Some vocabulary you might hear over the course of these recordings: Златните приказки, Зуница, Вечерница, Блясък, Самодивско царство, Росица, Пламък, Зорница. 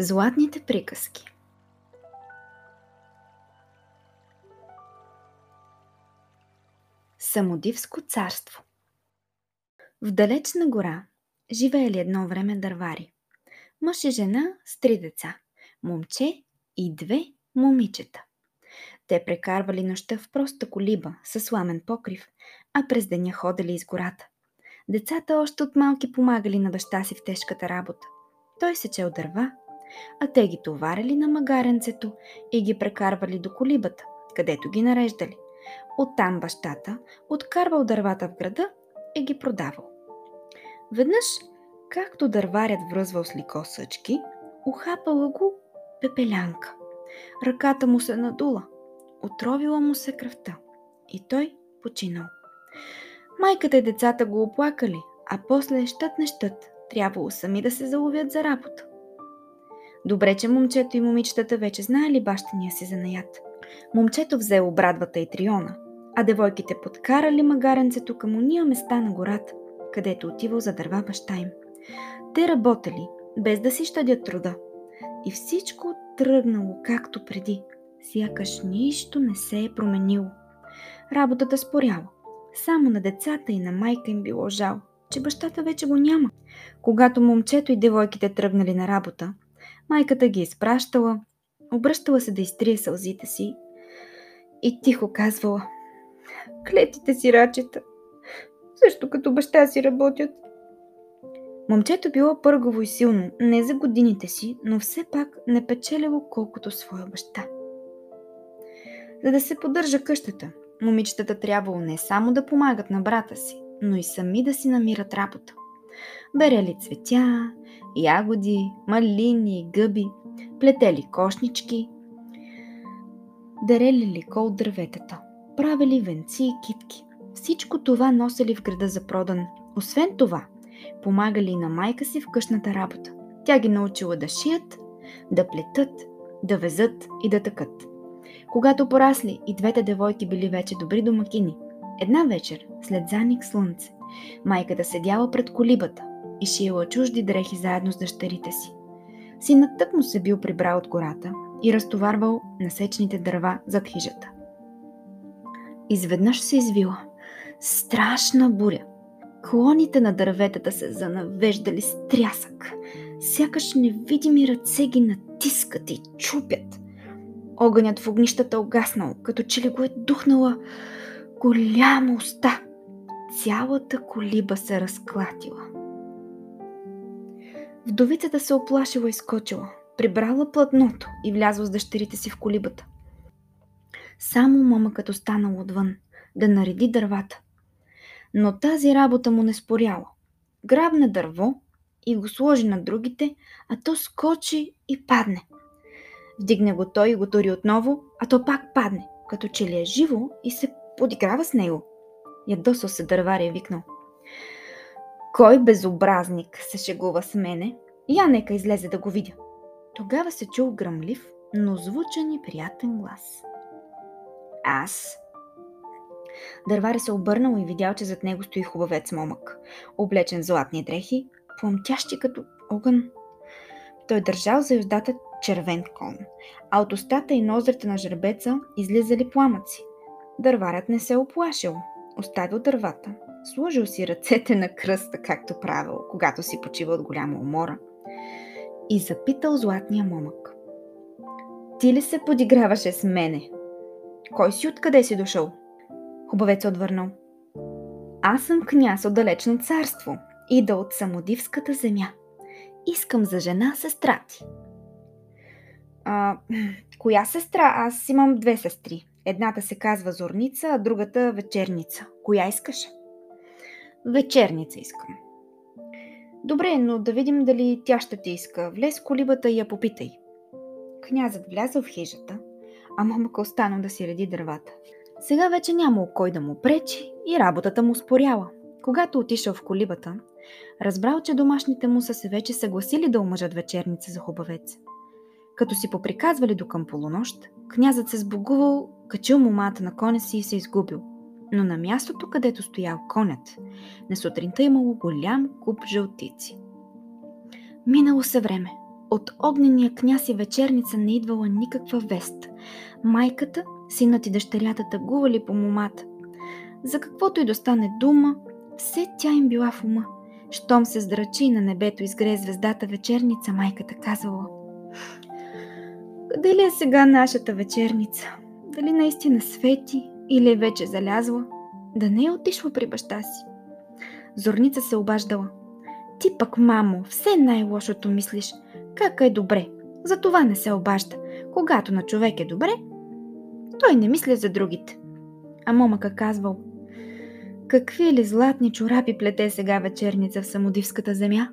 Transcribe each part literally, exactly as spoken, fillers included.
Златните приказки. Самодивско царство. В далечна гора живеели едно време дървари. Мъж и жена с три деца, момче и две момичета. Те прекарвали нощта в проста колиба със сламен покрив, а през деня ходели из гората. Децата още от малки помагали на баща си в тежката работа. Той сечел дърва, а те ги товарили на магаренцето и ги прекарвали до колибата, където ги нареждали. Оттам бащата откарвал дървата в града и ги продавал. Веднъж, както дърварят връзвал с лико съчки, ухапала го пепелянка. Ръката му се надула, отровила му се кръвта и той починал. Майката и децата го оплакали, а после щът не щът трябвало сами да се заловят за работа. Добре, че момчето и момичетата вече знаели бащиния си занаят. Момчето взело брадвата и триона, а девойките подкарали магаренцето към уния места на гората, където отивал за дърва баща им. Те работели, без да си щадят труда. И всичко тръгнало както преди, сякаш нищо не се е променило. Работата споряла. Само на децата и на майка им било жал, че бащата вече го няма. Когато момчето и девойките тръгнали на работа, майката ги изпращала, обръщала се да изтрие сълзите си и тихо казвала: „Клетите си рачета, също като баща си работят.“ Момчето било пъргаво и силно, не за годините си, но все пак не печелило колкото своя баща. За да се поддържа къщата, момичетата трябвало не само да помагат на брата си, но и сами да си намират работа. Берели цветя, ягоди, малини, гъби, плетели кошнички, дарели лико от дърветата, правили венци и китки. Всичко това носели в града за продан. Освен това, помагали на майка си в къщната работа. Тя ги научила да шият, да плетат, да везат и да тъкат. Когато порасли и двете девойки били вече добри домакини, една вечер, след заник слънце, майката седяла пред колибата и шиела чужди дрехи заедно с дъщерите си. Синът тъкмо се бил прибрал от гората и разтоварвал насечните дърва зад хижата. Изведнъж се извила страшна буря. Клоните на дърветата се занавеждали с трясък. Сякаш невидими ръце ги натискат и чупят. Огънят в огнищата угаснал, като че ли го е духнала голяма уста. Цялата колиба се разклатила. Вдовицата се оплашила и скочила, прибрала платното и влязла с дъщерите си в колибата. Само момъкът останал отвън да нареди дървата. Но тази работа му не споряла. Грабна дърво и го сложи на другите, а то скочи и падне. Вдигне го той и го тури отново, а то пак падне, като че ли е живо и се подиграва с него. Ядосал се дърваря и викнал: „Кой безобразник се шегува с мене? Я нека излезе да го видя.“ Тогава се чул гръмлив, но звучен и приятен глас: „Аз.“ Дърваря се обърнал и видял, че зад него стои хубавец момък, облечен в златни дрехи, пламтящи като огън. Той държал за юздата червен кон, а от устата и ноздрите на жребеца излизали пламъци. Дърварят не се оплашил, оставил дървата, сложил си ръцете на кръста, както правил, когато си почива от голяма умора, и запитал златния момък: „Ти ли се подиграваше с мене? Кой си, откъде си дошъл?“ Хубавец отвърнал: „Аз съм княз от далечно царство, ида от самодивската земя. Искам за жена сестра ти.“ „А, коя сестра? Аз имам две сестри. Едната се казва Зорница, а другата Вечерница. Коя искаш?“ „Вечерница искам.“ „Добре, но да видим дали тя ще ти иска. Влез в колибата и я попитай.“ Князът влязъл в хижата, а момъка останал да си реди дървата. Сега вече нямало кой да му пречи и работата му споряла. Когато отишъл в колибата, разбрал, че домашните му са се вече съгласили да омъжат Вечерница за хубавец. Като си поприказвали до към полунощ, князът се сбогувал, качил момата на коня си и се изгубил. Но на мястото, където стоял конят, на сутринта имало голям куп жълтици. Минало се време. От огнения княз и Вечерница не идвала никаква вест. Майката, синът и дъщерята тъгували по момата. За каквото и достане дума, все тя им била в ума. Щом се здрачи и на небето изгрее звездата Вечерница, майката казала: къде ли е сега нашата Вечерница? Дали наистина свети или е вече залязла? Да не е отишла при баща си. Зорница се обаждала: ти пък, мамо, все най-лошото мислиш. Как е добре, за това не се обажда. Когато на човек е добре, той не мисля за другите. А момъка казвал: какви ли златни чорапи плете сега Вечерница в самодивската земя?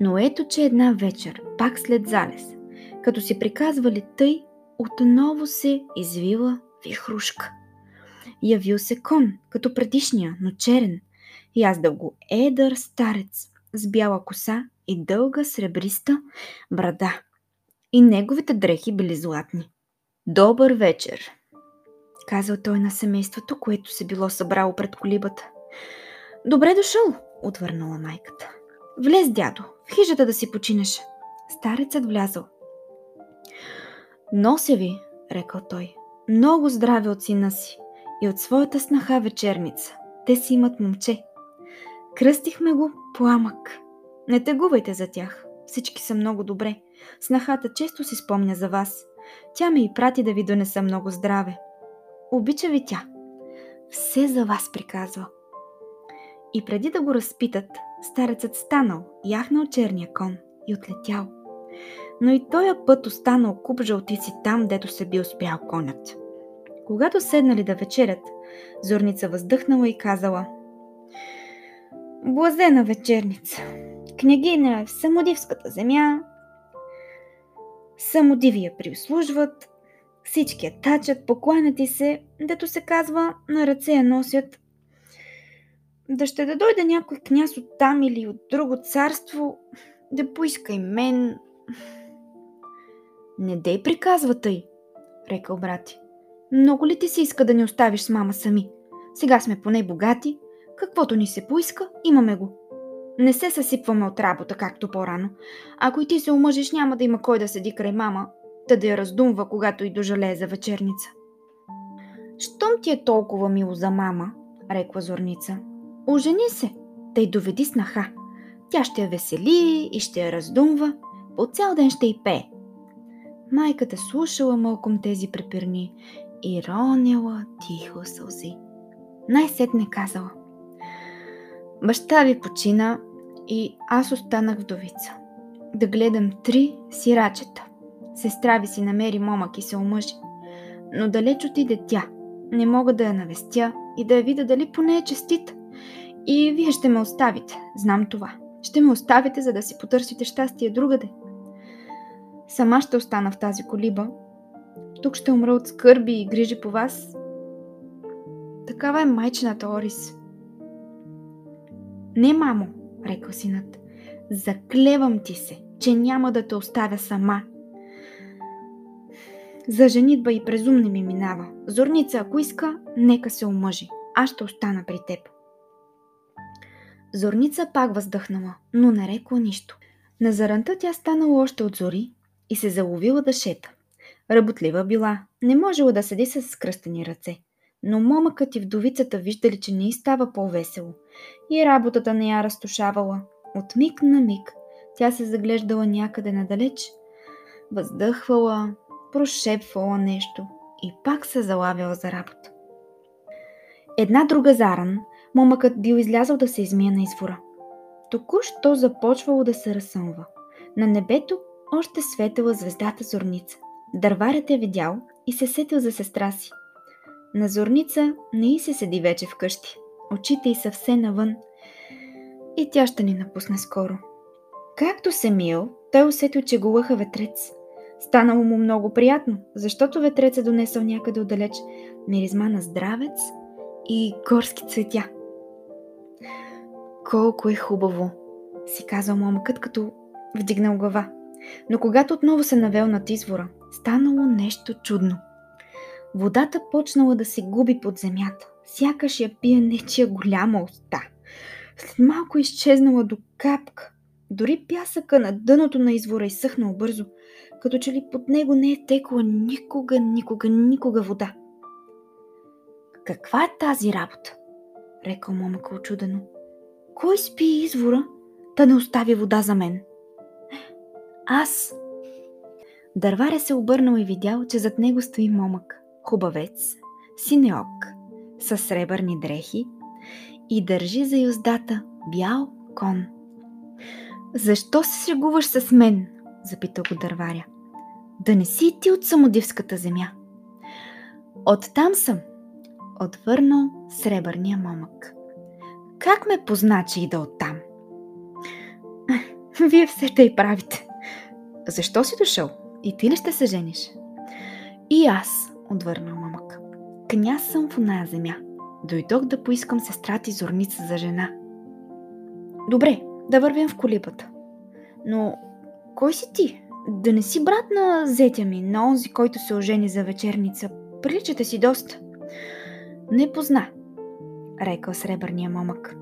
Но ето, че една вечер, пак след залез, като си приказвали тъй, отново се извила вихрушка. Явил се кон, като предишния, но черен, и аз дълго едър старец, с бяла коса и дълга сребриста брада. И неговите дрехи били златни. Добър вечер, казал той на семейството, което се било събрало пред колибата. Добре дошъл, отвърнала майката. Влез, дядо, в хижата да си починеш. Старецът влязъл. Нося ви, рекал той, много здраве от сина си и от своята снаха Вечерница. Те си имат момче. Кръстихме го Пламък. Не тъгувайте за тях. Всички са много добре. Снахата често си спомня за вас. Тя ме и прати да ви донеса много здраве. Обича ви тя. Все за вас приказва. И преди да го разпитат, старецът станал, яхнал черния кон и отлетял. Но и тоя път останал куп жълтици там, дето се бил спрял конят. Когато седнали да вечерят, Зорница въздъхнала и казала: блазена Вечерница, княгиня е в самодивската земя, самодиви я прислужват, всички я тачат, покланят и се, дето се казва, на ръце я носят. Да ще да дойде някой княз от там или от друго царство, да поиска и мен. Не дей приказва тъй, рекал брати. Много ли ти се иска да ни оставиш с мама сами? Сега сме поне богати, каквото ни се поиска, имаме го. Не се съсипваме от работа, както по-рано. Ако и ти се омъжиш, няма да има кой да седи край мама, та да я раздумва, когато и дожалее за Вечерница. Щом ти е толкова мило за мама, рекла Зорница, ожени се, тъй доведи снаха. Тя ще я весели и ще я раздумва, по цял ден ще й пее. Майката слушала мълком тези препирни и ронила тихо сълзи. Най-сетне казала: баща ви почина и аз останах вдовица. Да гледам три сирачета. Сестра ви си намери момък и се омъжи. Но далеч отиде тя. Не мога да я навестя и да я видя дали поне е честита. И вие ще ме оставите, знам това. Ще ме оставите, за да си потърсите щастие другаде. Сама ще остана в тази колиба. Тук ще умра от скърби и грижи по вас. Такава е майчината Орис. Не, мамо, рекал синът. Заклевам ти се, че няма да те оставя сама. За женитба и презум не ми минава. Зорница, ако иска, нека се омъжи. Аз ще остана при теб. Зорница пак въздъхнала, но не рекла нищо. На заранта тя станала още от зори и се заловила да шета. Работлива била, не можела да седи с скръстени ръце, но момъкът и вдовицата виждали, че не й става по-весело и работата не я разтушавала. От миг на миг тя се заглеждала някъде надалеч, въздъхвала, прошепвала нещо и пак се залавяла за работа. Една друга заран, момъкът бил излязъл да се измие на извора. Току-що започвало да се разсъмва. На небето още светела звездата Зорница. Дърварят я видял и се сетил за сестра си. На Зорница не й се седи вече вкъщи. Очите й са все навън. И тя ще ни напусне скоро. Както се миел, той усетил, че го лъха ветрец. Станало му много приятно, защото ветрец е донесъл някъде отдалеч миризма на здравец и горски цветя. Колко е хубаво, си казал момъкът, като вдигнал глава. Но когато отново се навел над извора, станало нещо чудно. Водата почнала да се губи под земята, сякаш я пие нечия голяма уста. След малко изчезнала до капка, Дори пясъка на дъното на извора изсъхнал бързо, като че ли под него не е текла никога, никога, никога вода. Каква е тази работа? Рекал момъка учудено. Кой спи извора, да не остави вода за мен? Аз! Дърваря се обърнал и видял, че зад него стои момък, хубавец, синеок, със сребърни дрехи и държи за юздата бял кон. Защо се шегуваш с мен? Запитал го дърваря. Да не си и ти от самодивската земя? Оттам съм, отвърнал сребърния момък. Как ме позна, че ида оттам? Вие все тъй правите. Защо си дошъл? И ти ли ще се жениш? И аз, отвърнал момък. Княз съм в оная земя. Дойдох да поискам сестра ти Зорница за жена. Добре, да вървим в колибата. Но кой си ти? Да не си брат на зетя ми, на онзи, който се ожени за вечерница. Приличате си доста. Не позна, рекал сребърния момък.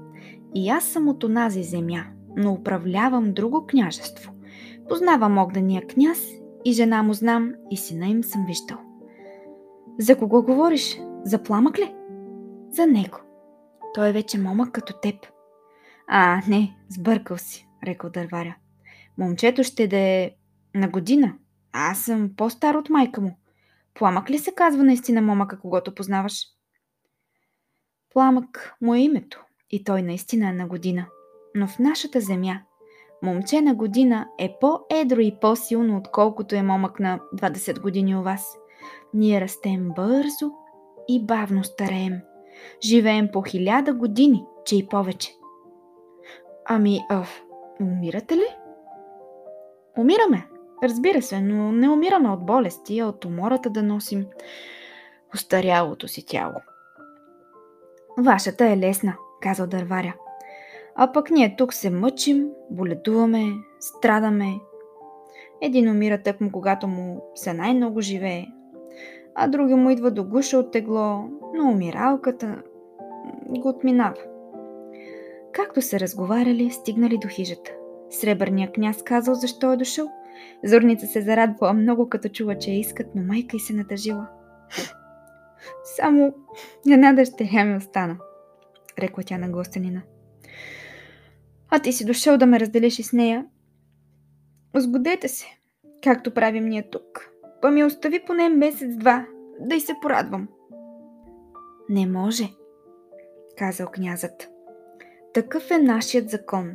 И аз съм от онази земя, но управлявам друго княжество. Познавам огнения княз и жена му знам и сина им съм виждал. За кого говориш? За Пламък ли? За него. Той е вече момък като теб. А, не, сбъркал си, рекал дърваря. Момчето ще да е на година, а аз съм по-стар от майка му. Пламък ли се казва наистина момъка, когото познаваш? Пламък му е името и той наистина е на година. Но в нашата земя момче на година е по-едро и по-силно, отколкото е момък на двадесет години у вас. Ние растем бързо и бавно стареем. Живеем по хиляда години, че и повече. Ами, аф, умирате ли? Умираме, разбира се, но не умираме от болести, а от умората да носим остарялото си тяло. Вашата е лесна, казал дърваря. А пък ние тук се мъчим, боледуваме, страдаме. Един умира тъкмо, когато му се най-много живее, а други му идва до гуша от тегло, но умиралката го отминава. Както се разговаряли, стигнали до хижата. Сребърният княз казал защо е дошъл. Зорница се зарадвала много, като чула, че я искат, но майка й се натъжила. Само една дъщеря ми остана, рекла тя на гостенина. А ти си дошъл да ме разделиш и с нея? Сгодете се, както правим ние тук. Па ми остави поне месец-два, да й се порадвам. Не може, казал князът. Такъв е нашият закон.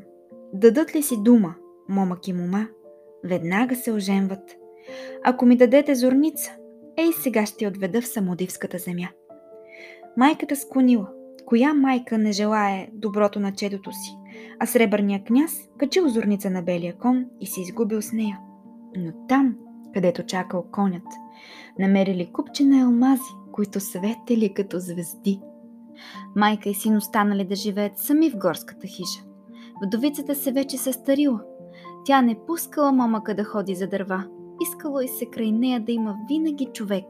Дадат ли си дума, момък и мома, веднага се оженват. Ако ми дадете Зорница, ей сега ще я отведа в самодивската земя. Майката склонила. Коя майка не желае доброто на чедото си? А сребърният княз качил Зорница на белия кон и се изгубил с нея. Но там, където чакал конят, намерили купче на алмази, които светели като звезди. Майка и син останали да живеят сами в горската хижа. Вдовицата се вече състарила. Тя не пускала момъка да ходи за дърва. Искала и се край нея да има винаги човек.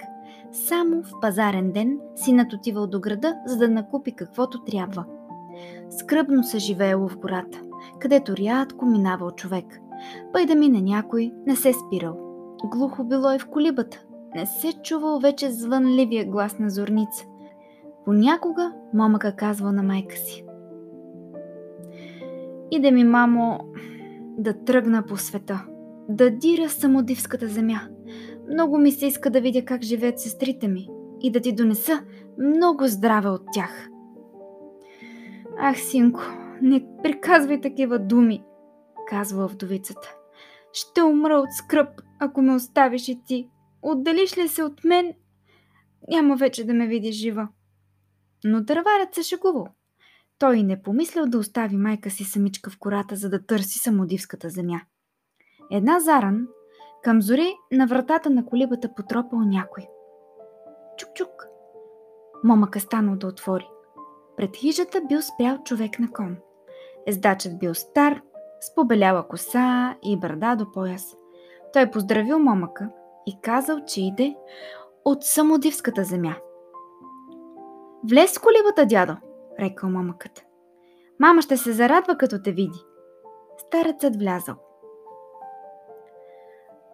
Само в пазарен ден синът отивал до града, за да накупи каквото трябва. Скръбно се живеело в гората, където рядко минавал човек. Пъй да мине някой, не се спирал. Глухо било и в колибата. Не се чувал вече звънливия глас на Зорница. Понякога момъка казва на майка си: иде ми, мамо, да тръгна по света, да дира самодивската земя. Много ми се иска да видя как живеят сестрите ми и да ти донеса много здраве от тях. Ах, синко, не приказвай такива думи, казва вдовицата. Ще умра от скръб, ако ме оставиш и ти. Отделиш ли се от мен, няма вече да ме видиш жива. Но дърварят се шегувал. Той не помислял да остави майка си самичка в гората, за да търси самодивската земя. Една заран, към зори на вратата на колибата потропал някой. Чук-чук. Момъка станал да отвори. Пред хижата бил спрял човек на кон. Ездачът бил стар, с побеляла коса и брада до пояс. Той поздравил момъка и казал, че иде от самодивската земя. Влез в колибата, дядо, рекал момъкът. Мама ще се зарадва, като те види. старецът влязал.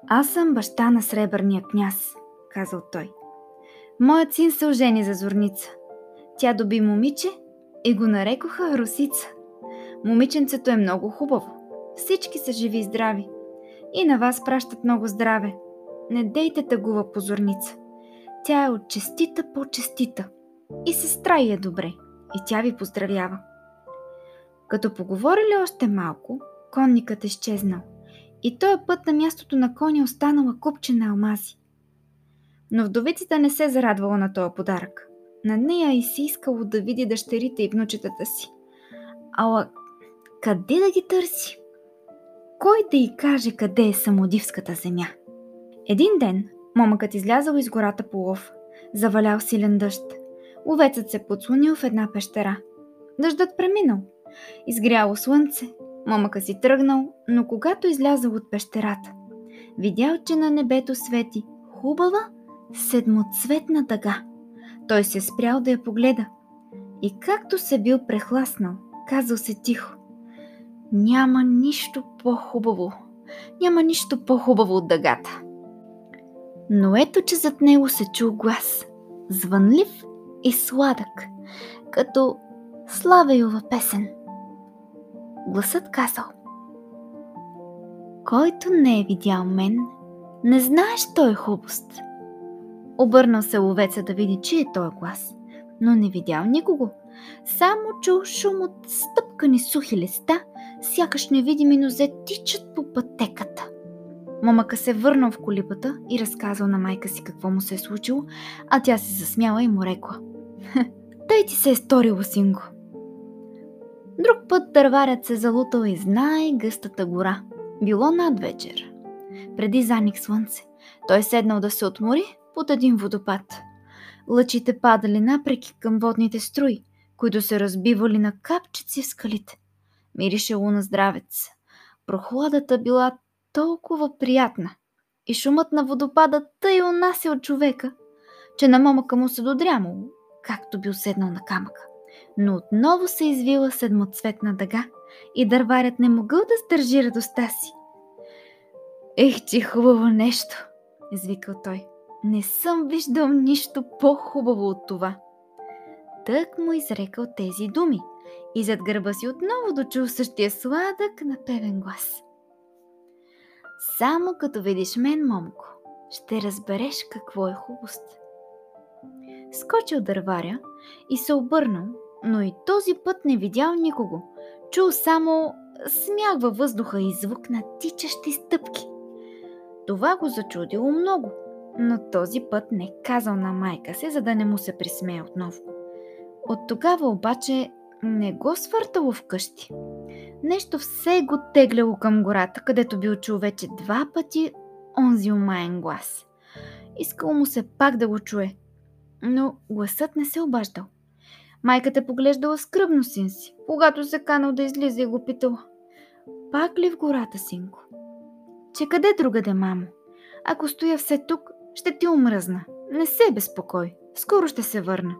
Аз съм баща на сребърния княз, казал той. Моят син се ожени за Зорница. Тя доби момиче и го нарекоха Росица. Момиченцето е много хубаво. Всички са живи и здрави. И на вас пращат много здраве. Не дейте тъгува по Зорница. Тя е от честита по честита. И сестра ѝ е добре. И тя ви поздравява. Като поговорили още малко, конникът е изчезнал. И този път на мястото на коня останала купче на алмази. Но вдовицата не се зарадвала на този подарък. На нея и се искало да види дъщерите и внучетата си. Ала къде да ги търси? Кой да й каже къде е самодивската земя? Един ден момъкът излязал из гората по лов. Завалял силен дъжд. Овецът се подслонил в една пещера. Дъждът преминал. Изгряло слънце. Момъкът си тръгнал, но когато излязал от пещерата, видял, че на небето свети хубава седмоцветна дъга. Той се спрял да я погледа. И както се бил прехласнал, казал се тихо: Няма нищо по-хубаво. Няма нищо по-хубаво от дъгата. Но ето, че зад него се чул глас. Звънлив и сладък, като славейова песен. Гласът казал: Който не е видял мен, не знае, що е хубост. Обърнал се ловеца да види, че е този глас, но не видял никого. Само чул шум от стъпкани сухи листа, сякаш невидими нозе тичат по пътеката. Момъка се върнал в колибата и разказал на майка си какво му се е случило, а тя се засмяла и му рекла: Тъй ти се е сторило, синго. Друг път дърварят се залутал из най-гъстата гора. Било над вечер. Преди заник слънце, той седнал да се отмори под един водопад. Лъчите падали напреки към водните струи, които се разбивали на капчици в скалите. Миришело на здравец. Прохладата била толкова приятна и шумът на водопада тъй унасял човека, че на момъка му се додрямало, както бил седнал на камъка. Но отново се извила седмоцветна дъга и дърварят не могъл да стържи радостта си. Ех, че хубаво нещо, извикал той. Не съм виждал нищо по-хубаво от това. Тък му изрекал тези думи и зад гърба си отново дочул същия сладък напевен глас. Само като видиш мен, момко, ще разбереш какво е хубост. Скочил дърваря и се обърнал, но и този път не видял никого. Чул само смях във въздуха и звук на тичащи стъпки. Това го зачудило много, но този път не казал на майка си, за да не му се присмее отново. От тогава обаче не го свъртало вкъщи. Нещо все го тегляло към гората, където бил чул вече два пъти онзи умаен глас. Искало му се пак да го чуе, но гласът не се обаждал. Майката поглеждала скръбно син си, когато се канал да излиза и го питала: Пак ли в гората, синко? Че къде другаде, мамо? Ако стоя все тук, ще ти умръзна. Не се безпокой, скоро ще се върна.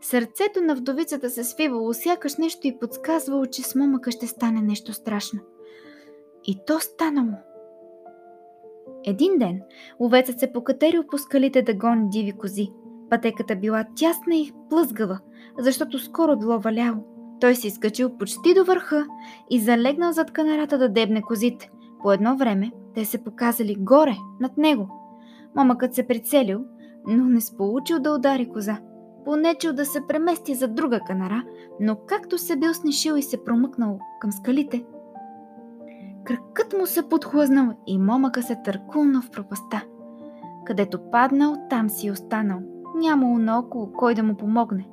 Сърцето на вдовицата се свивало, сякаш нещо ѝ подсказвало, че с момъка ще стане нещо страшно. И то станало. Един ден овецът се покатерил по скалите да гони диви кози. Пътеката била тясна и плъзгава, защото скоро било валяло. Той се изкачил почти до върха и залегнал зад канарата да дебне козите. По едно време те се показали горе, над него. Момъкът се прицелил, но не сполучил да удари коза. Понечил да се премести за друга канара, но както се бил снишил и се промъкнал към скалите, кракът му се подхлъзнал и момъка се търкулнал в пропаста. Където паднал, там си останал. Нямало наоколо кой да му помогне.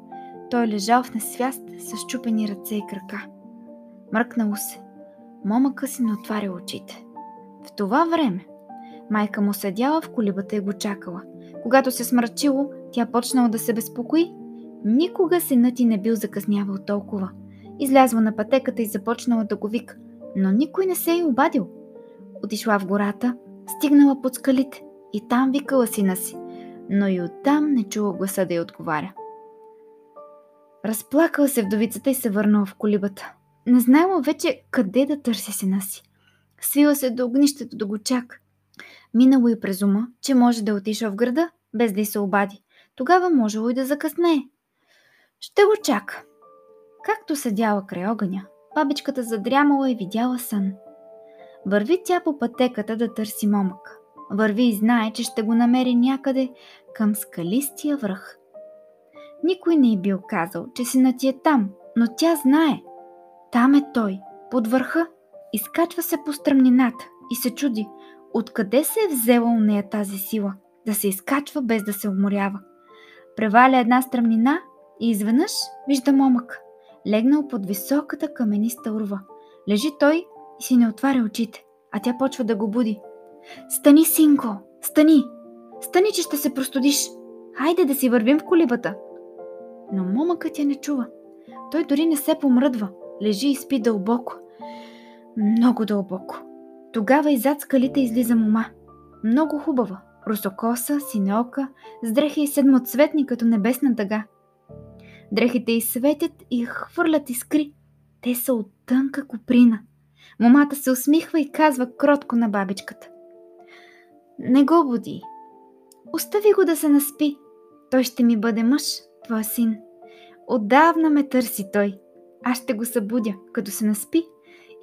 Той лежал в несвяст с чупени ръце и крака. Мръкнало се. Момъка си не отваря очите. В това време майка му седяла в колибата и го чакала. Когато се смрачило, тя почнала да се безпокои. Никога синът ѝ не бил закъснявал толкова. Излязла на пътеката и започнала да го вика, но никой не се е обадил. Отишла в гората, стигнала под скалите и там викала сина си, но и оттам не чула гласа да ѝ отговаря. Разплакала се вдовицата и се върнала в колибата. Не знаела вече къде да търси сина си. Свила се до огнището да го чака. Минало и през ума, че може да е отишъл в града, без да й се обади. Тогава можело и да закъснее. Ще го чака. Както седяла край огъня, бабичката задрямала и видяла сън. Върви тя по пътеката да търси момък. Върви и знае, че ще го намери някъде към скалистия връх. Никой не й бил казал, че синът ти е там, но тя знае. Там е той, под върха. Изкачва се по стръмнината и се чуди, откъде се е взела у нея тази сила да се изкачва без да се уморява. Преваля една стръмнина и изведнъж вижда момък, легнал под високата камениста урва. Лежи той и си не отваря очите, а тя почва да го буди. «Стани, синко! Стани! Стани, че ще се простудиш! Хайде да си вървим в колибата!» Но момъкът я не чува. Той дори не се помръдва. Лежи и спи дълбоко. Много дълбоко. Тогава и зад скалите излиза мома. Много хубава. Русокоса, синеока, с дрехи и седмоцветни като небесна дъга. Дрехите й светят и хвърлят искри. Те са от тънка коприна. Момата се усмихва и казва кротко на бабичката: «Не го буди. Остави го да се наспи. Той ще ми бъде мъж, твой син. Отдавна ме търси той. Аз ще го събудя, като се наспи,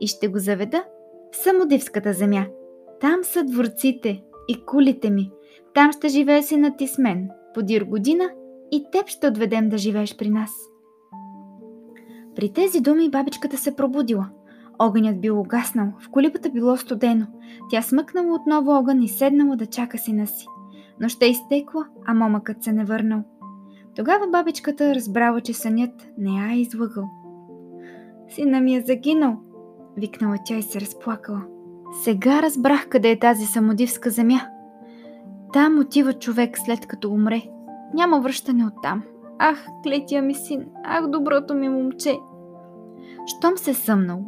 и ще го заведа в Самодивската земя. Там са дворците и кулите ми. Там ще живее синът ти с мен. Подир година и теб ще отведем да живееш при нас.» При тези думи бабичката се пробудила. Огънят бил угаснал, в колибата било студено. Тя смъкнала отново огън и седнала да чака сина си. Нощта изтекла, а момъкът се не върнал. Тогава бабичката разбрала, че сънят не я е излъгал. «Сина ми е загинал!» — викнала тя и се разплакала. «Сега разбрах къде е тази Самодивска земя. Там отива човек след като умре. Няма връщане оттам. Ах, клетия ми син! Ах, доброто ми момче!» Щом се съмнало,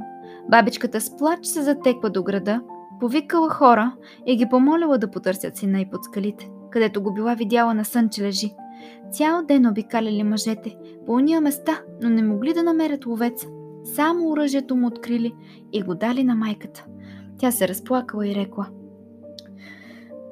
бабичката с плач се затекла до града, повикала хора и ги помолила да потърсят сина и под скалите, където го била видяла на сън, че лежи. Цял ден обикаляли мъжете по уния места, но не могли да намерят ловеца. Само оръжието му открили и го дали на майката. Тя се разплакала и рекла: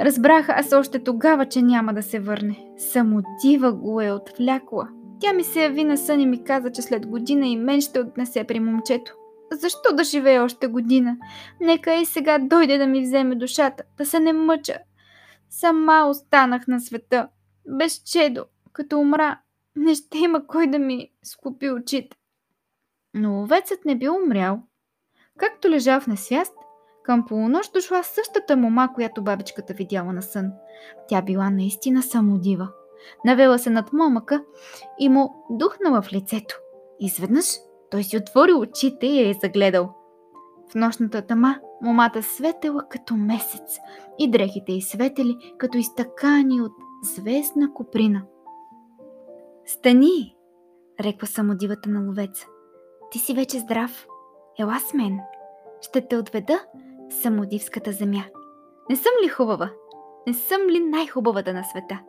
«Разбрах аз още тогава, че няма да се върне. Самотива го е отвлякла. Тя ми се яви на сън и ми каза, че след година и мен ще отнесе при момчето. Защо да живее още година? Нека и сега дойде да ми вземе душата, да се не мъча. Сама останах на света, без чедо. Като умра, не ще има кой да ми скупи очите.» Но овецът не бил умрял. Както лежал в несвяст, към полунощ дошла същата мома, която бабичката видяла на сън. Тя била наистина самодива. Навела се над момъка и му духнала в лицето. Изведнъж той си отвори очите и я е загледал. В нощната тъма момата светела като месец и дрехите й светели като изтъкани от звездна коприна. «Стани!» — рекла самодивата на ловеца. «Ти си вече здрав. Ела с мен. Ще те отведа в Самодивската земя. Не съм ли хубава? Не съм ли най-хубавата на света?»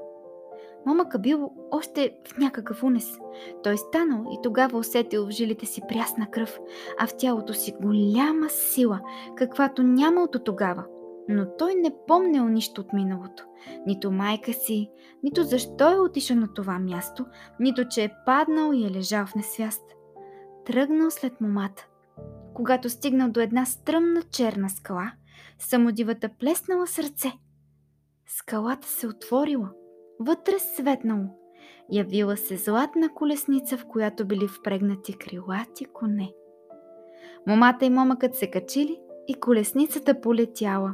Момъка бил още в някакъв унес. Той станал и тогава усетил в жилите си прясна кръв, а в тялото си голяма сила, каквато нямал до тогава. Но той не помнил нищо от миналото. Нито майка си, нито защо е отишъл на това място, нито че е паднал и е лежал в несвяст. Тръгнал след момата. Когато стигнал до една стръмна черна скала, самодивата плеснала сърце. Скалата се отворила. Вътре светнало. Явила се златна колесница, в която били впрегнати крилати коне. Момата и момъкът се качили и колесницата полетяла.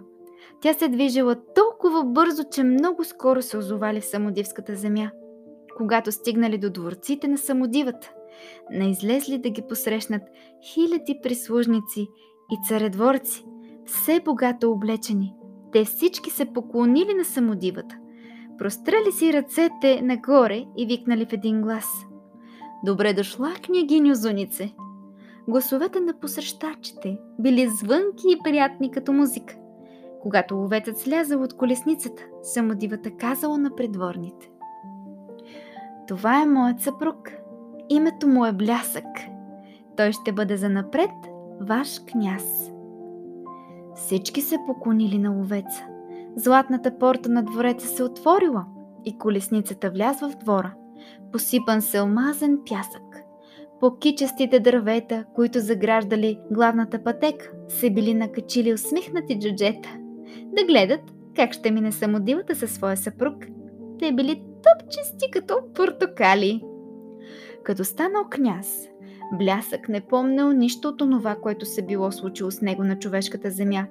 Тя се движила толкова бързо, че много скоро се озовали в Самодивската земя. Когато стигнали до дворците на самодивата, не излезли да ги посрещнат хиляди прислужници и царедворци, все богато облечени. Те всички се поклонили на самодивата. Прострали си ръцете нагоре и викнали в един глас: «Добре дошла, княгиньо Зунице!» Гласовете на посрещачите били звънки и приятни като музика. Когато ловецът слязал от колесницата, самодивата казала на придворните: «Това е моят съпруг. Името му е Блясък. Той ще бъде занапред ваш княз. Всички се поклонили на ловеца. Златната порта на двореца се отворила и колесницата влязла в двора, посипан с алмазен пясък. По кичестите дървета, които заграждали главната пътека, се били накачили усмихнати джуджета. Да гледат как ще мине самодивата със своя съпруг. Те били тъпчести като портокали. Като станал княз, Блясък не помнил нищо от онова, което се било случило с него на човешката земя.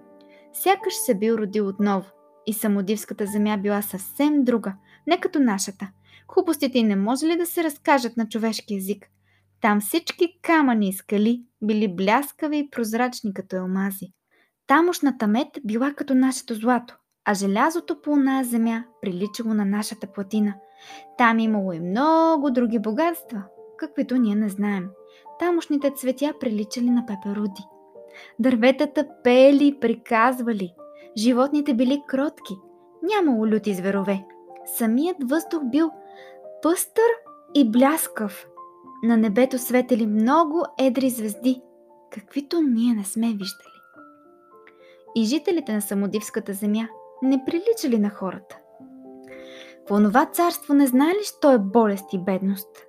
Сякаш се бил родил отново и самодивската земя била съвсем друга, не като нашата. Хубостите й не може ли да се разкажат на човешки език? Там всички камъни и скали били бляскави и прозрачни като елмази. Тамошната мед била като нашето злато, а желязото по оная земя приличало на нашата платина. Там имало и много други богатства, каквито ние не знаем. Тамошните цветя приличали на пеперуди. Дърветата пели и приказвали. Животните били кротки. Нямало люти зверове. Самият въздух бил пъстър и бляскав. На небето светели много едри звезди, каквито ние не сме виждали. И жителите на самодивската земя не приличали на хората. В онова царство не знаели, що е болест и бедност.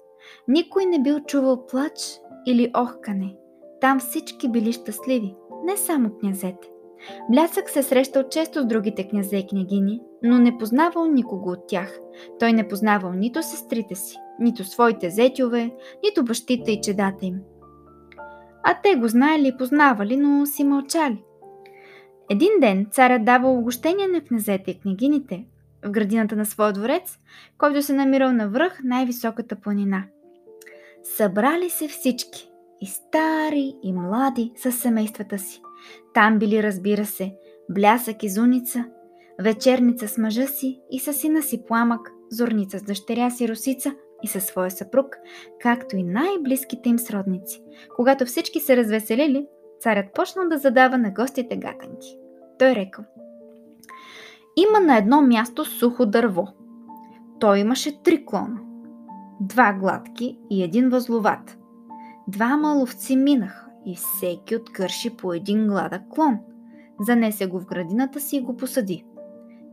Никой не бил чувал плач или охкане. Там всички били щастливи, не само князете. Блясък се срещал често с другите князе и княгини, но не познавал никого от тях. Той не познавал нито сестрите си, нито своите зетьове, нито бащите и чедата им. А те го знаели и познавали, но си мълчали. Един ден царят давал угощение на князете и княгините в градината на своя дворец, който се намирал на връх най-високата планина. Събрали се всички, и стари, и млади, със семействата си. Там били, разбира се, Блясък и Зуница, Вечерница с мъжа си и със сина си Пламък, Зорница с дъщеря си Росица и със своя съпруг, както и най-близките им сродници. Когато всички се развеселили, царят почнал да задава на гостите гатанки. Той рекал: има на едно място сухо дърво. Той имаше три клона. Два гладки и един възловат. Двама ловци минаха и всеки откърши по един гладък клон. Занесе го в градината си и го посади.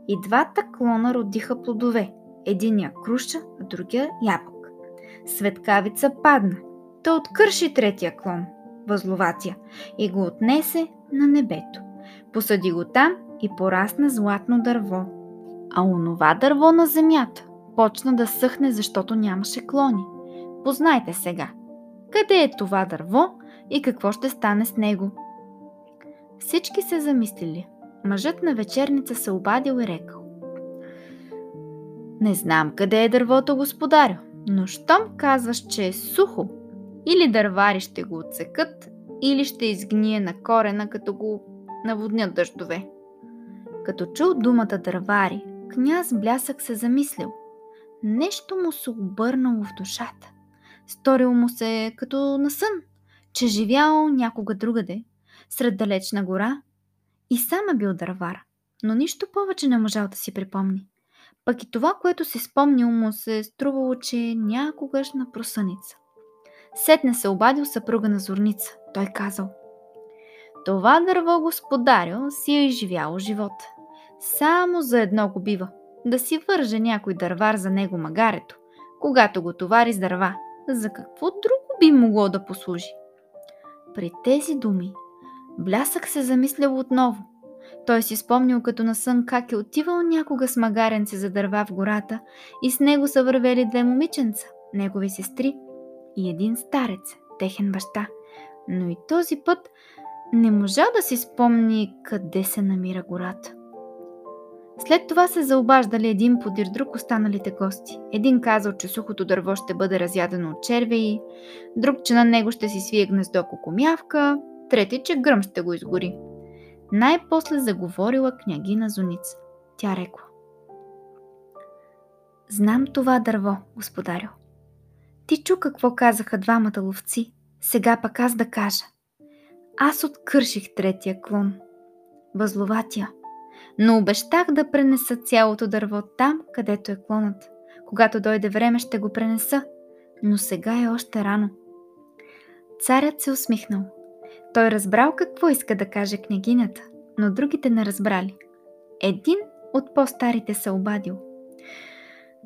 И двата клона родиха плодове. Единия круша, а другия ябълка. Светкавица падна. Той откърши третия клон, възловатия, и го отнесе на небето. Посади го там и порасна златно дърво. А онова дърво на земята почна да съхне, защото нямаше клони. Познайте сега, къде е това дърво и какво ще стане с него? Всички се замислили. Мъжът на Вечерница се обадил и рекал: не знам къде е дървото, господарю, но щом казваш, че е сухо, или дървари ще го отсекат, или ще изгние на корена, като го наводнят дъждове. Като чул думата дървари, княз Блясък се замислил. Нещо му се обърнало в душата. Сторил му се като на сън, че живял някога другаде, сред далечна гора, и сам е бил дървар, но нищо повече не можал да си припомни. Пък и това, което си спомнил, му се струвало, че е някогаш на просъница. Сетне се обадил съпруга на Зорница. Той казал: това дърво, господарю, си е изживяло живота. Само за едно го бива – да си върже някой дървар за него магарето, когато го товари с дърва. За какво друго би могло да послужи? При тези думи Блясък се замислял отново. Той си спомнил като на сън как е отивал някога с магаренце за дърва в гората и с него са вървели две момиченца, негови сестри и един старец, техен баща. Но и този път не можа да си спомни къде се намира гората. След това се заобаждали един подир друг останалите гости. Един казал, че сухото дърво ще бъде разядено от червеи, друг, че на него ще си свие гнездо кокомявка, трети, че гръм ще го изгори. Най-после заговорила княгина Зуница. Тя рекла: знам това дърво, господарю. Ти чу какво казаха двамата ловци, сега пък аз да кажа. Аз откърших третия клон, възловатия, но обещах да пренеса цялото дърво там, където е клонът. Когато дойде време, ще го пренеса, но сега е още рано. Царят се усмихнал. Той разбрал какво иска да каже княгинята, но другите не разбрали. Един от по-старите се обадил.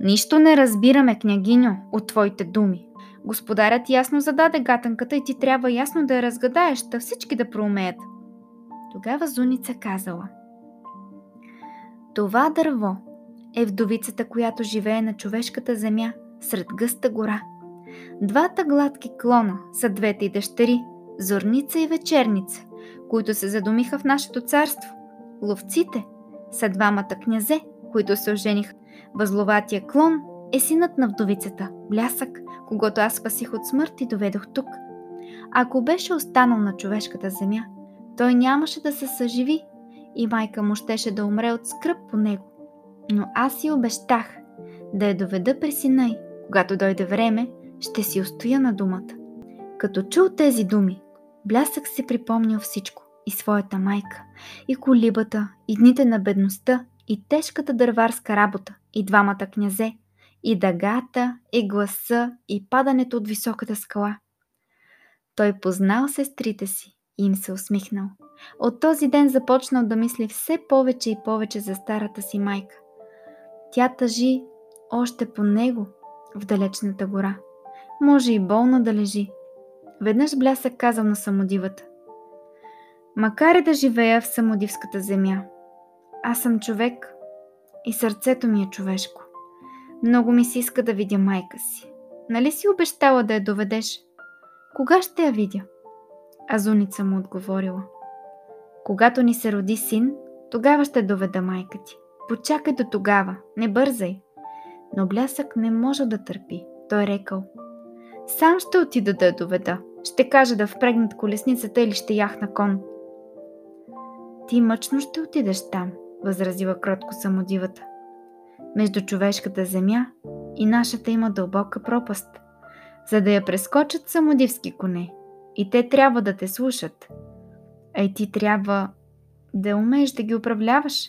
Нищо не разбираме, княгиньо, от твоите думи. Господарят ясно зададе гатанката и ти трябва ясно да я разгадаеш, да всички да проумеят. Тогава Зуница казала. Това дърво е вдовицата, която живее на човешката земя, сред гъста гора. Двата гладки клона са двете й дъщери, Зорница и Вечерница, които се задумиха в нашето царство. Ловците са двамата князе, които се ожениха. Възловатия клон е синът на вдовицата, Блясък, когато аз спасих от смърт и доведох тук. Ако беше останал на човешката земя, той нямаше да се съживи и майка му щеше да умре от скръб по него. Но аз си обещах да я доведа при сина й. Когато дойде време, ще си устоя на думата. Като чул тези думи, Блясък си припомнил всичко. И своята майка, и колибата, и дните на бедността, и тежката дърварска работа, и двамата князе, и дъгата, и гласа, и падането от високата скала. Той познал сестрите си и им се усмихнал. От този ден започнал да мисли все повече и повече за старата си майка. Тя тъжи още по него в далечната гора. Може и болна да лежи. Веднъж Блясък казал на самодивата. Макар и да живея в самодивската земя, аз съм човек и сърцето ми е човешко. Много ми се иска да видя майка си. Нали си обещала да я доведеш? Кога ще я видя? А Зуница му отговорила. Когато ни се роди син, тогава ще доведа майка ти. Почакай до тогава, не бързай. Но Блясък не може да търпи. Той рекал. Сам ще отида да я доведа. Ще кажа да впрегнат колесницата или ще яхна кон. Ти мъчно ще отидеш там, възразила кротко самодивата. Между човешката земя и нашата има дълбока пропаст. За да я прескочат самодивски коне, и те трябва да те слушат. А и ти трябва да умееш да ги управляваш.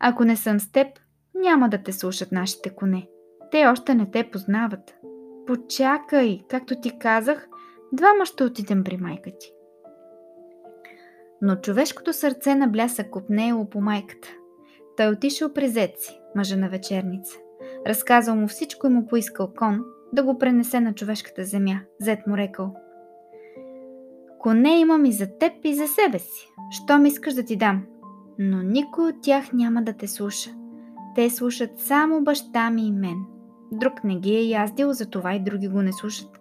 Ако не съм с теб, няма да те слушат нашите коне. Те още не те познават. Почакай, както ти казах, двама ще отидем при майка ти. Но човешкото сърце на Блясък копнеело по майката. Той отишъл при зет си, мъжа на Вечерница. Разказал му всичко и му поискал кон да го пренесе на човешката земя. Зет му рекал. Коне имам и за теб и за себе си. Щом искаш да ти дам. Но никой от тях няма да те слуша. Те слушат само баща ми и мен. Друг не ги е яздил, затова и други го не слушат.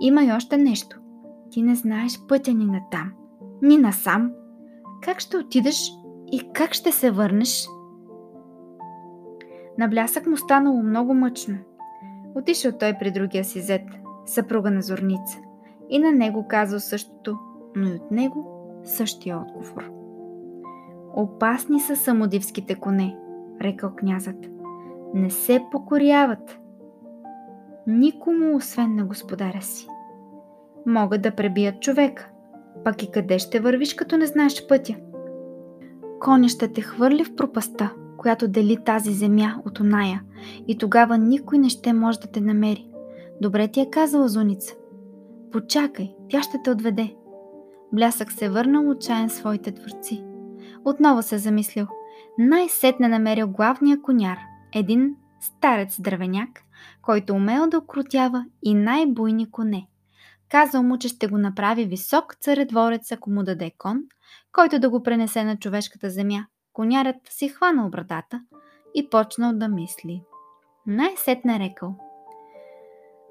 Има и още нещо. Ти не знаеш пътя ни натам. Ни насам. Как ще отидеш и как ще се върнеш? На Блясък му станало много мъчно. Отишъл той при другия си зет, съпруга на Зорница. И на него казал същото, но и от него същия отговор. Опасни са самодивските коне, рекал князът. Не се покоряват. Никому, освен на господаря си. Могат да пребият човека. Пак и къде ще вървиш, като не знаеш пътя? Коня ще те хвърли в пропаста, която дели тази земя от оная, и тогава никой не ще може да те намери. Добре ти е казала Зуница. Почакай, тя ще те отведе. Блясък се върнал отчаян в своите дворци. Отново се замислил. Най-сетне намерил главния коняр, един старец дървеняк, който умел да окротява и най-буйни коне. Казал му, че ще го направи висок царедворец, ако му даде кон, който да го пренесе на човешката земя. Конярът си хванал брадата и почнал да мисли. Най-сетне рекал.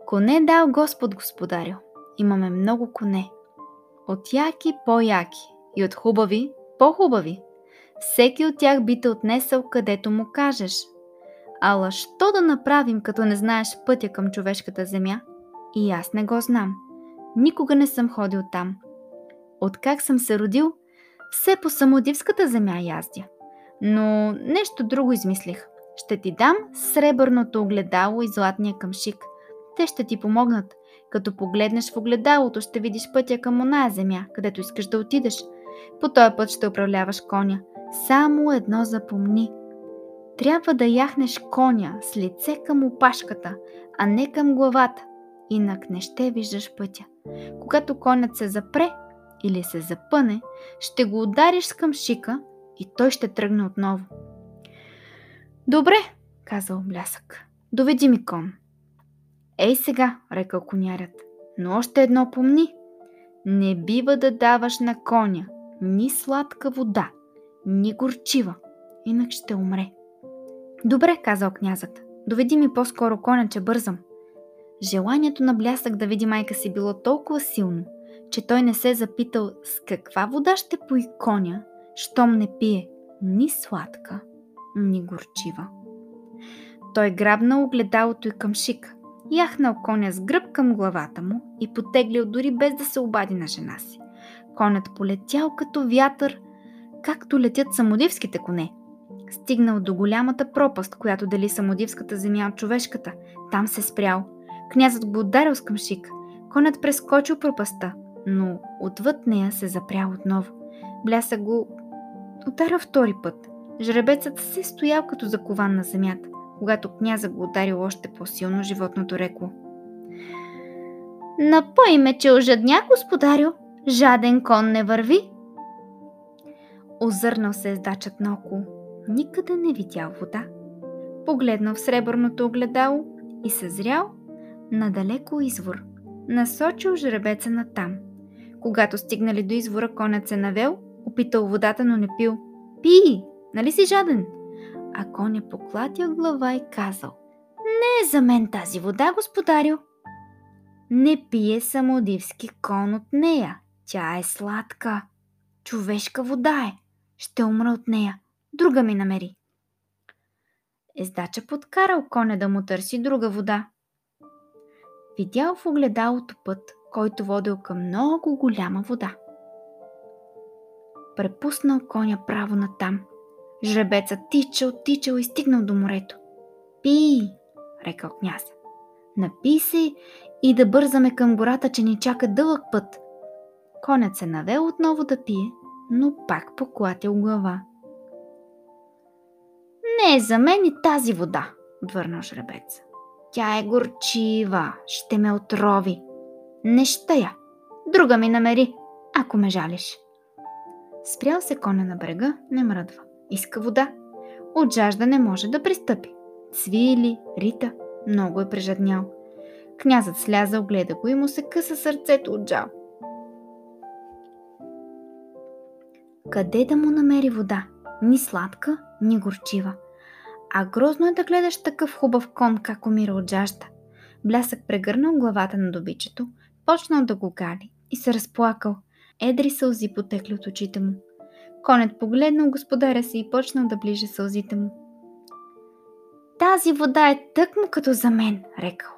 Коне дал Господ, господарю. Имаме много коне. От яки по-яки и от хубави по-хубави. Всеки от тях би те отнесъл където му кажеш. Ала що да направим, като не знаеш пътя към човешката земя? И аз не го знам. Никога не съм ходил там. Откак съм се родил, все по самодивската земя яздя. Но нещо друго измислих. Ще ти дам сребърното огледало и златния камшик. Те ще ти помогнат. Като погледнеш в огледалото, ще видиш пътя към оная земя, където искаш да отидеш. По този път ще управляваш коня. Само едно запомни. Трябва да яхнеш коня с лице към опашката, а не към главата. Инак не ще виждаш пътя. Когато конят се запре или се запъне, ще го удариш с камшика и той ще тръгне отново. Добре, казал Блясък, доведи ми кон. Ей сега, рекал конярят, но още едно помни. Не бива да даваш на коня ни сладка вода, ни горчива, инак ще умре. Добре, казал князът, доведи ми по-скоро коня, че бързам. Желанието на Блясък да види майка си било толкова силно, че той не се запитал с каква вода ще пои коня, щом не пие ни сладка, ни горчива. Той грабнал огледалото и камшика, яхнал коня с гръб към главата му и потеглил дори без да се обади на жена си. Конят полетял като вятър, както летят самодивските коне. Стигнал до голямата пропаст, която дели самодивската земя от човешката. Там се спрял. Князът го ударил с камшик. Конят прескочил пропаста, но отвъд нея се запрял отново. Блясък го ударил втори път. Жребецът се стоял като закован на земята. Когато князът го ударил още по-силно, животното рекло: „Напъй ме, че ожадня, господарю, жаден кон не върви.“ Озърнал се ездачът наоколо. Никъде не видял вода. Погледнал в сребърното огледало и съзрял надалеко извор. Насочил жребеца натам. Когато стигнали до извора, конят се навел, опитал водата, но не пил. „Пий, нали си жаден?“ А коня поклатил глава и казал: „Не е за мен тази вода, господарю.“ „Не пие самодивски кон от нея. Тя е сладка. Човешка вода е. Ще умра от нея. Друга ми намери.“ Ездача подкарал коня да му търси друга вода. Видял в огледалото път, който водил към много голяма вода. Препуснал коня право натам. Жребецът тичал, тичал и стигнал до морето. „Пий!“ рекал княз. „Напий се и да бързаме към гората, че ни чака дълъг път.“ Конят се навел отново да пие, но пак поклатил глава. „Не е за мен и тази вода!“ отвърнал жребец. „Тя е горчива, ще ме отрови. Не ще я. Друга ми намери, ако ме жалиш.“ Спрял се коня на брега, не мръдва. Иска вода. От жажда не може да пристъпи. Цвили, рита, много е прежаднял. Князът слязал, гледа го и му се къса сърцето от жал. Къде да му намери вода? Ни сладка, ни горчива. А грозно е да гледаш такъв хубав кон, как умира от жажда. Блясък прегърнал главата на добичето, почнал да го гали и се разплакал. Едри сълзи потекли от очите му. Конят погледнал господаря си и почнал да ближи сълзите му. „Тази вода е тъкмо като за мен“, рекал.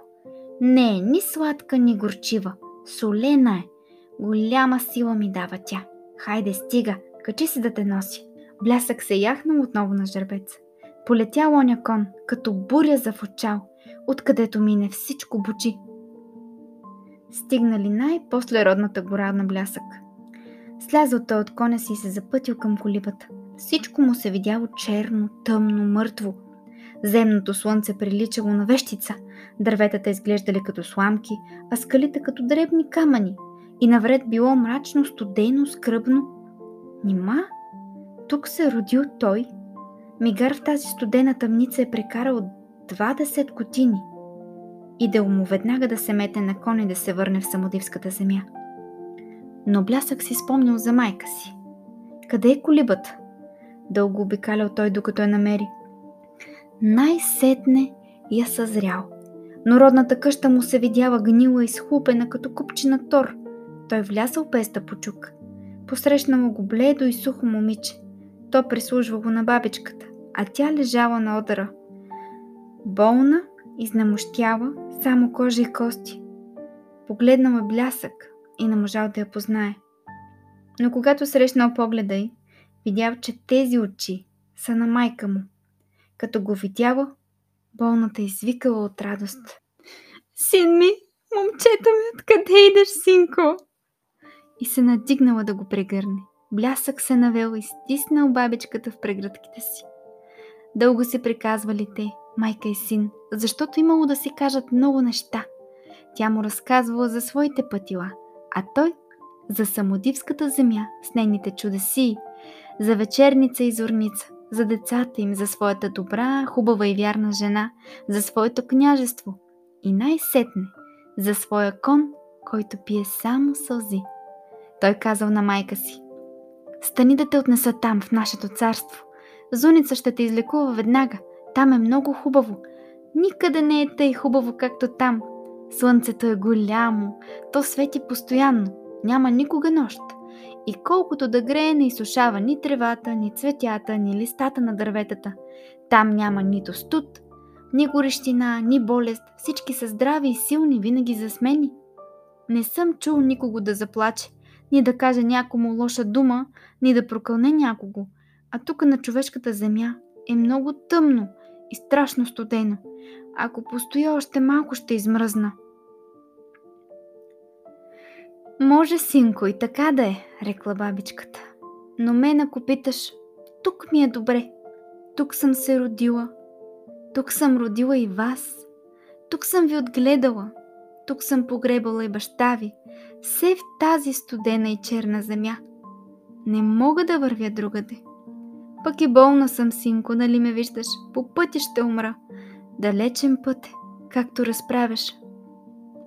„Не е ни сладка, ни горчива. Солена е. Голяма сила ми дава тя. Хайде, стига, качи се да те носи.“ Блясък се яхнал отново на жребеца. Полетял оня кон, като буря зафучал. Откъдето мине, всичко бучи. Стигнали най-после родната гора на Блясък. Слязъл той от коня си и се запътил към колибата. Всичко му се видяло черно, тъмно, мъртво. Земното слънце приличало на вещица, дърветата изглеждали като сламки, а скалите като дребни камъни. И навред било мрачно, студено, скръбно. Нима? Тук се родил той. Мигар в тази студена тъмница е прекарал двадесет години. Идеал му веднага да се метне на коня и да се върне в самодивската земя. Но Блясък си спомнил за майка си. Къде е колибата? Дълго обикалял той, докато я намери. Най-сетне я съзрял. Но родната къща му се видяла гнила и схлупена като купче на тор. Той влязал без да почука. Посрещнало го бледо и сухо момиче. То прислужвало на бабичката, а тя лежала на одъра. Болна, изнемощяла, само кожа и кости. Погледнала Блясък и не можал да я познае. Но когато срещнал погледа й, видял, че тези очи са на майка му. Като го видяла, болната извикала от радост: „Син ми, момчето ми, откъде идеш, синко?“ И се надигнала да го прегърне. Блясък се навел и стиснал бабичката в прегръдките си. Дълго се приказвали те, майка и син, защото имало да си кажат много неща. Тя му разказвала за своите пътила, а той за самодивската земя с нейните чудеси, за Вечерница и Зорница, за децата им, за своята добра, хубава и вярна жена, за своето княжество и най-сетне за своя кон, който пие само сълзи. Той казал на майка си: „Стани да те отнеса там, в нашето царство. Зуница ще те излекува веднага. Там е много хубаво. Никъде не е тъй хубаво, както там. Слънцето е голямо, то свети постоянно, няма никога нощ. И колкото да грее, не изсушава ни тревата, ни цветята, ни листата на дърветата. Там няма нито студ, ни горещина, ни болест. Всички са здрави и силни, винаги засмени. Не съм чул никого да заплаче, ни да каже някому лоша дума, ни да прокълне някого. А тук на човешката земя е много тъмно и страшно студено. Ако постоя още малко, ще измръзна.“ „Може, синко, и така да е“, рекла бабичката. „Но мен, ако питаш, тук ми е добре. Тук съм се родила. Тук съм родила и вас. Тук съм ви отгледала. Тук съм погребала и баща ви. Все в тази студена и черна земя. Не мога да вървя другаде. Пък и болна съм, синко, нали ме виждаш? По пътя ще умра. Далечен път е, както разправяш.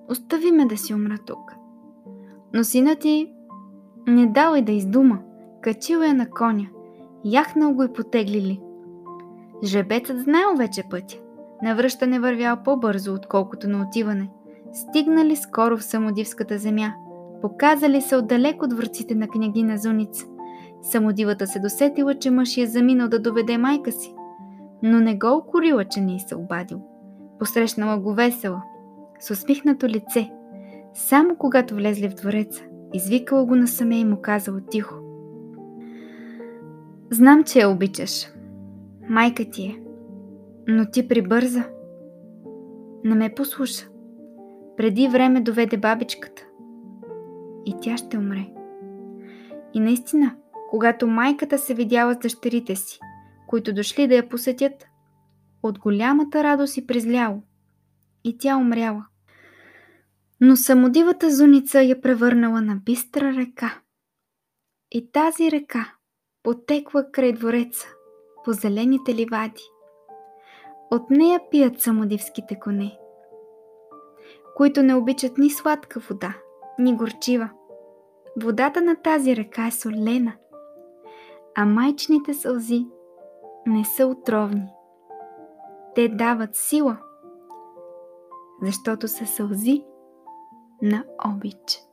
Остави ме да си умра тук.“ Но синът ти не дал и да издума. Качил я на коня. Яхнал го и потеглили. Жребецът знаел вече пътя. Навръщане вървял по-бързо, отколкото на отиване. Стигнали скоро в самодивската земя. Показали се отдалеко дворците на княгиня Зуница. Самодивата се досетила, че мъж е заминал да доведе майка си, но не го укорила, че не й се обадил. Посрещнала го весела, с усмихнато лице. Само когато влезли в двореца, извикала го насаме и му казала тихо: „Знам, че я обичаш. Майка ти е. Но ти прибърза. Не ме послуша. Преди време доведе бабичката. И тя ще умре.“ И наистина, когато майката се видяла с дъщерите си, които дошли да я посетят, от голямата радост и призляло. И тя умряла. Но самодивата Зуница я превърнала на бистра река. И тази река потекла край двореца, по зелените ливади. От нея пият самодивските коне, които не обичат ни сладка вода, ни горчива. Водата на тази река е солена, а майчините сълзи не са отровни. Те дават сила, защото са сълзи на обич.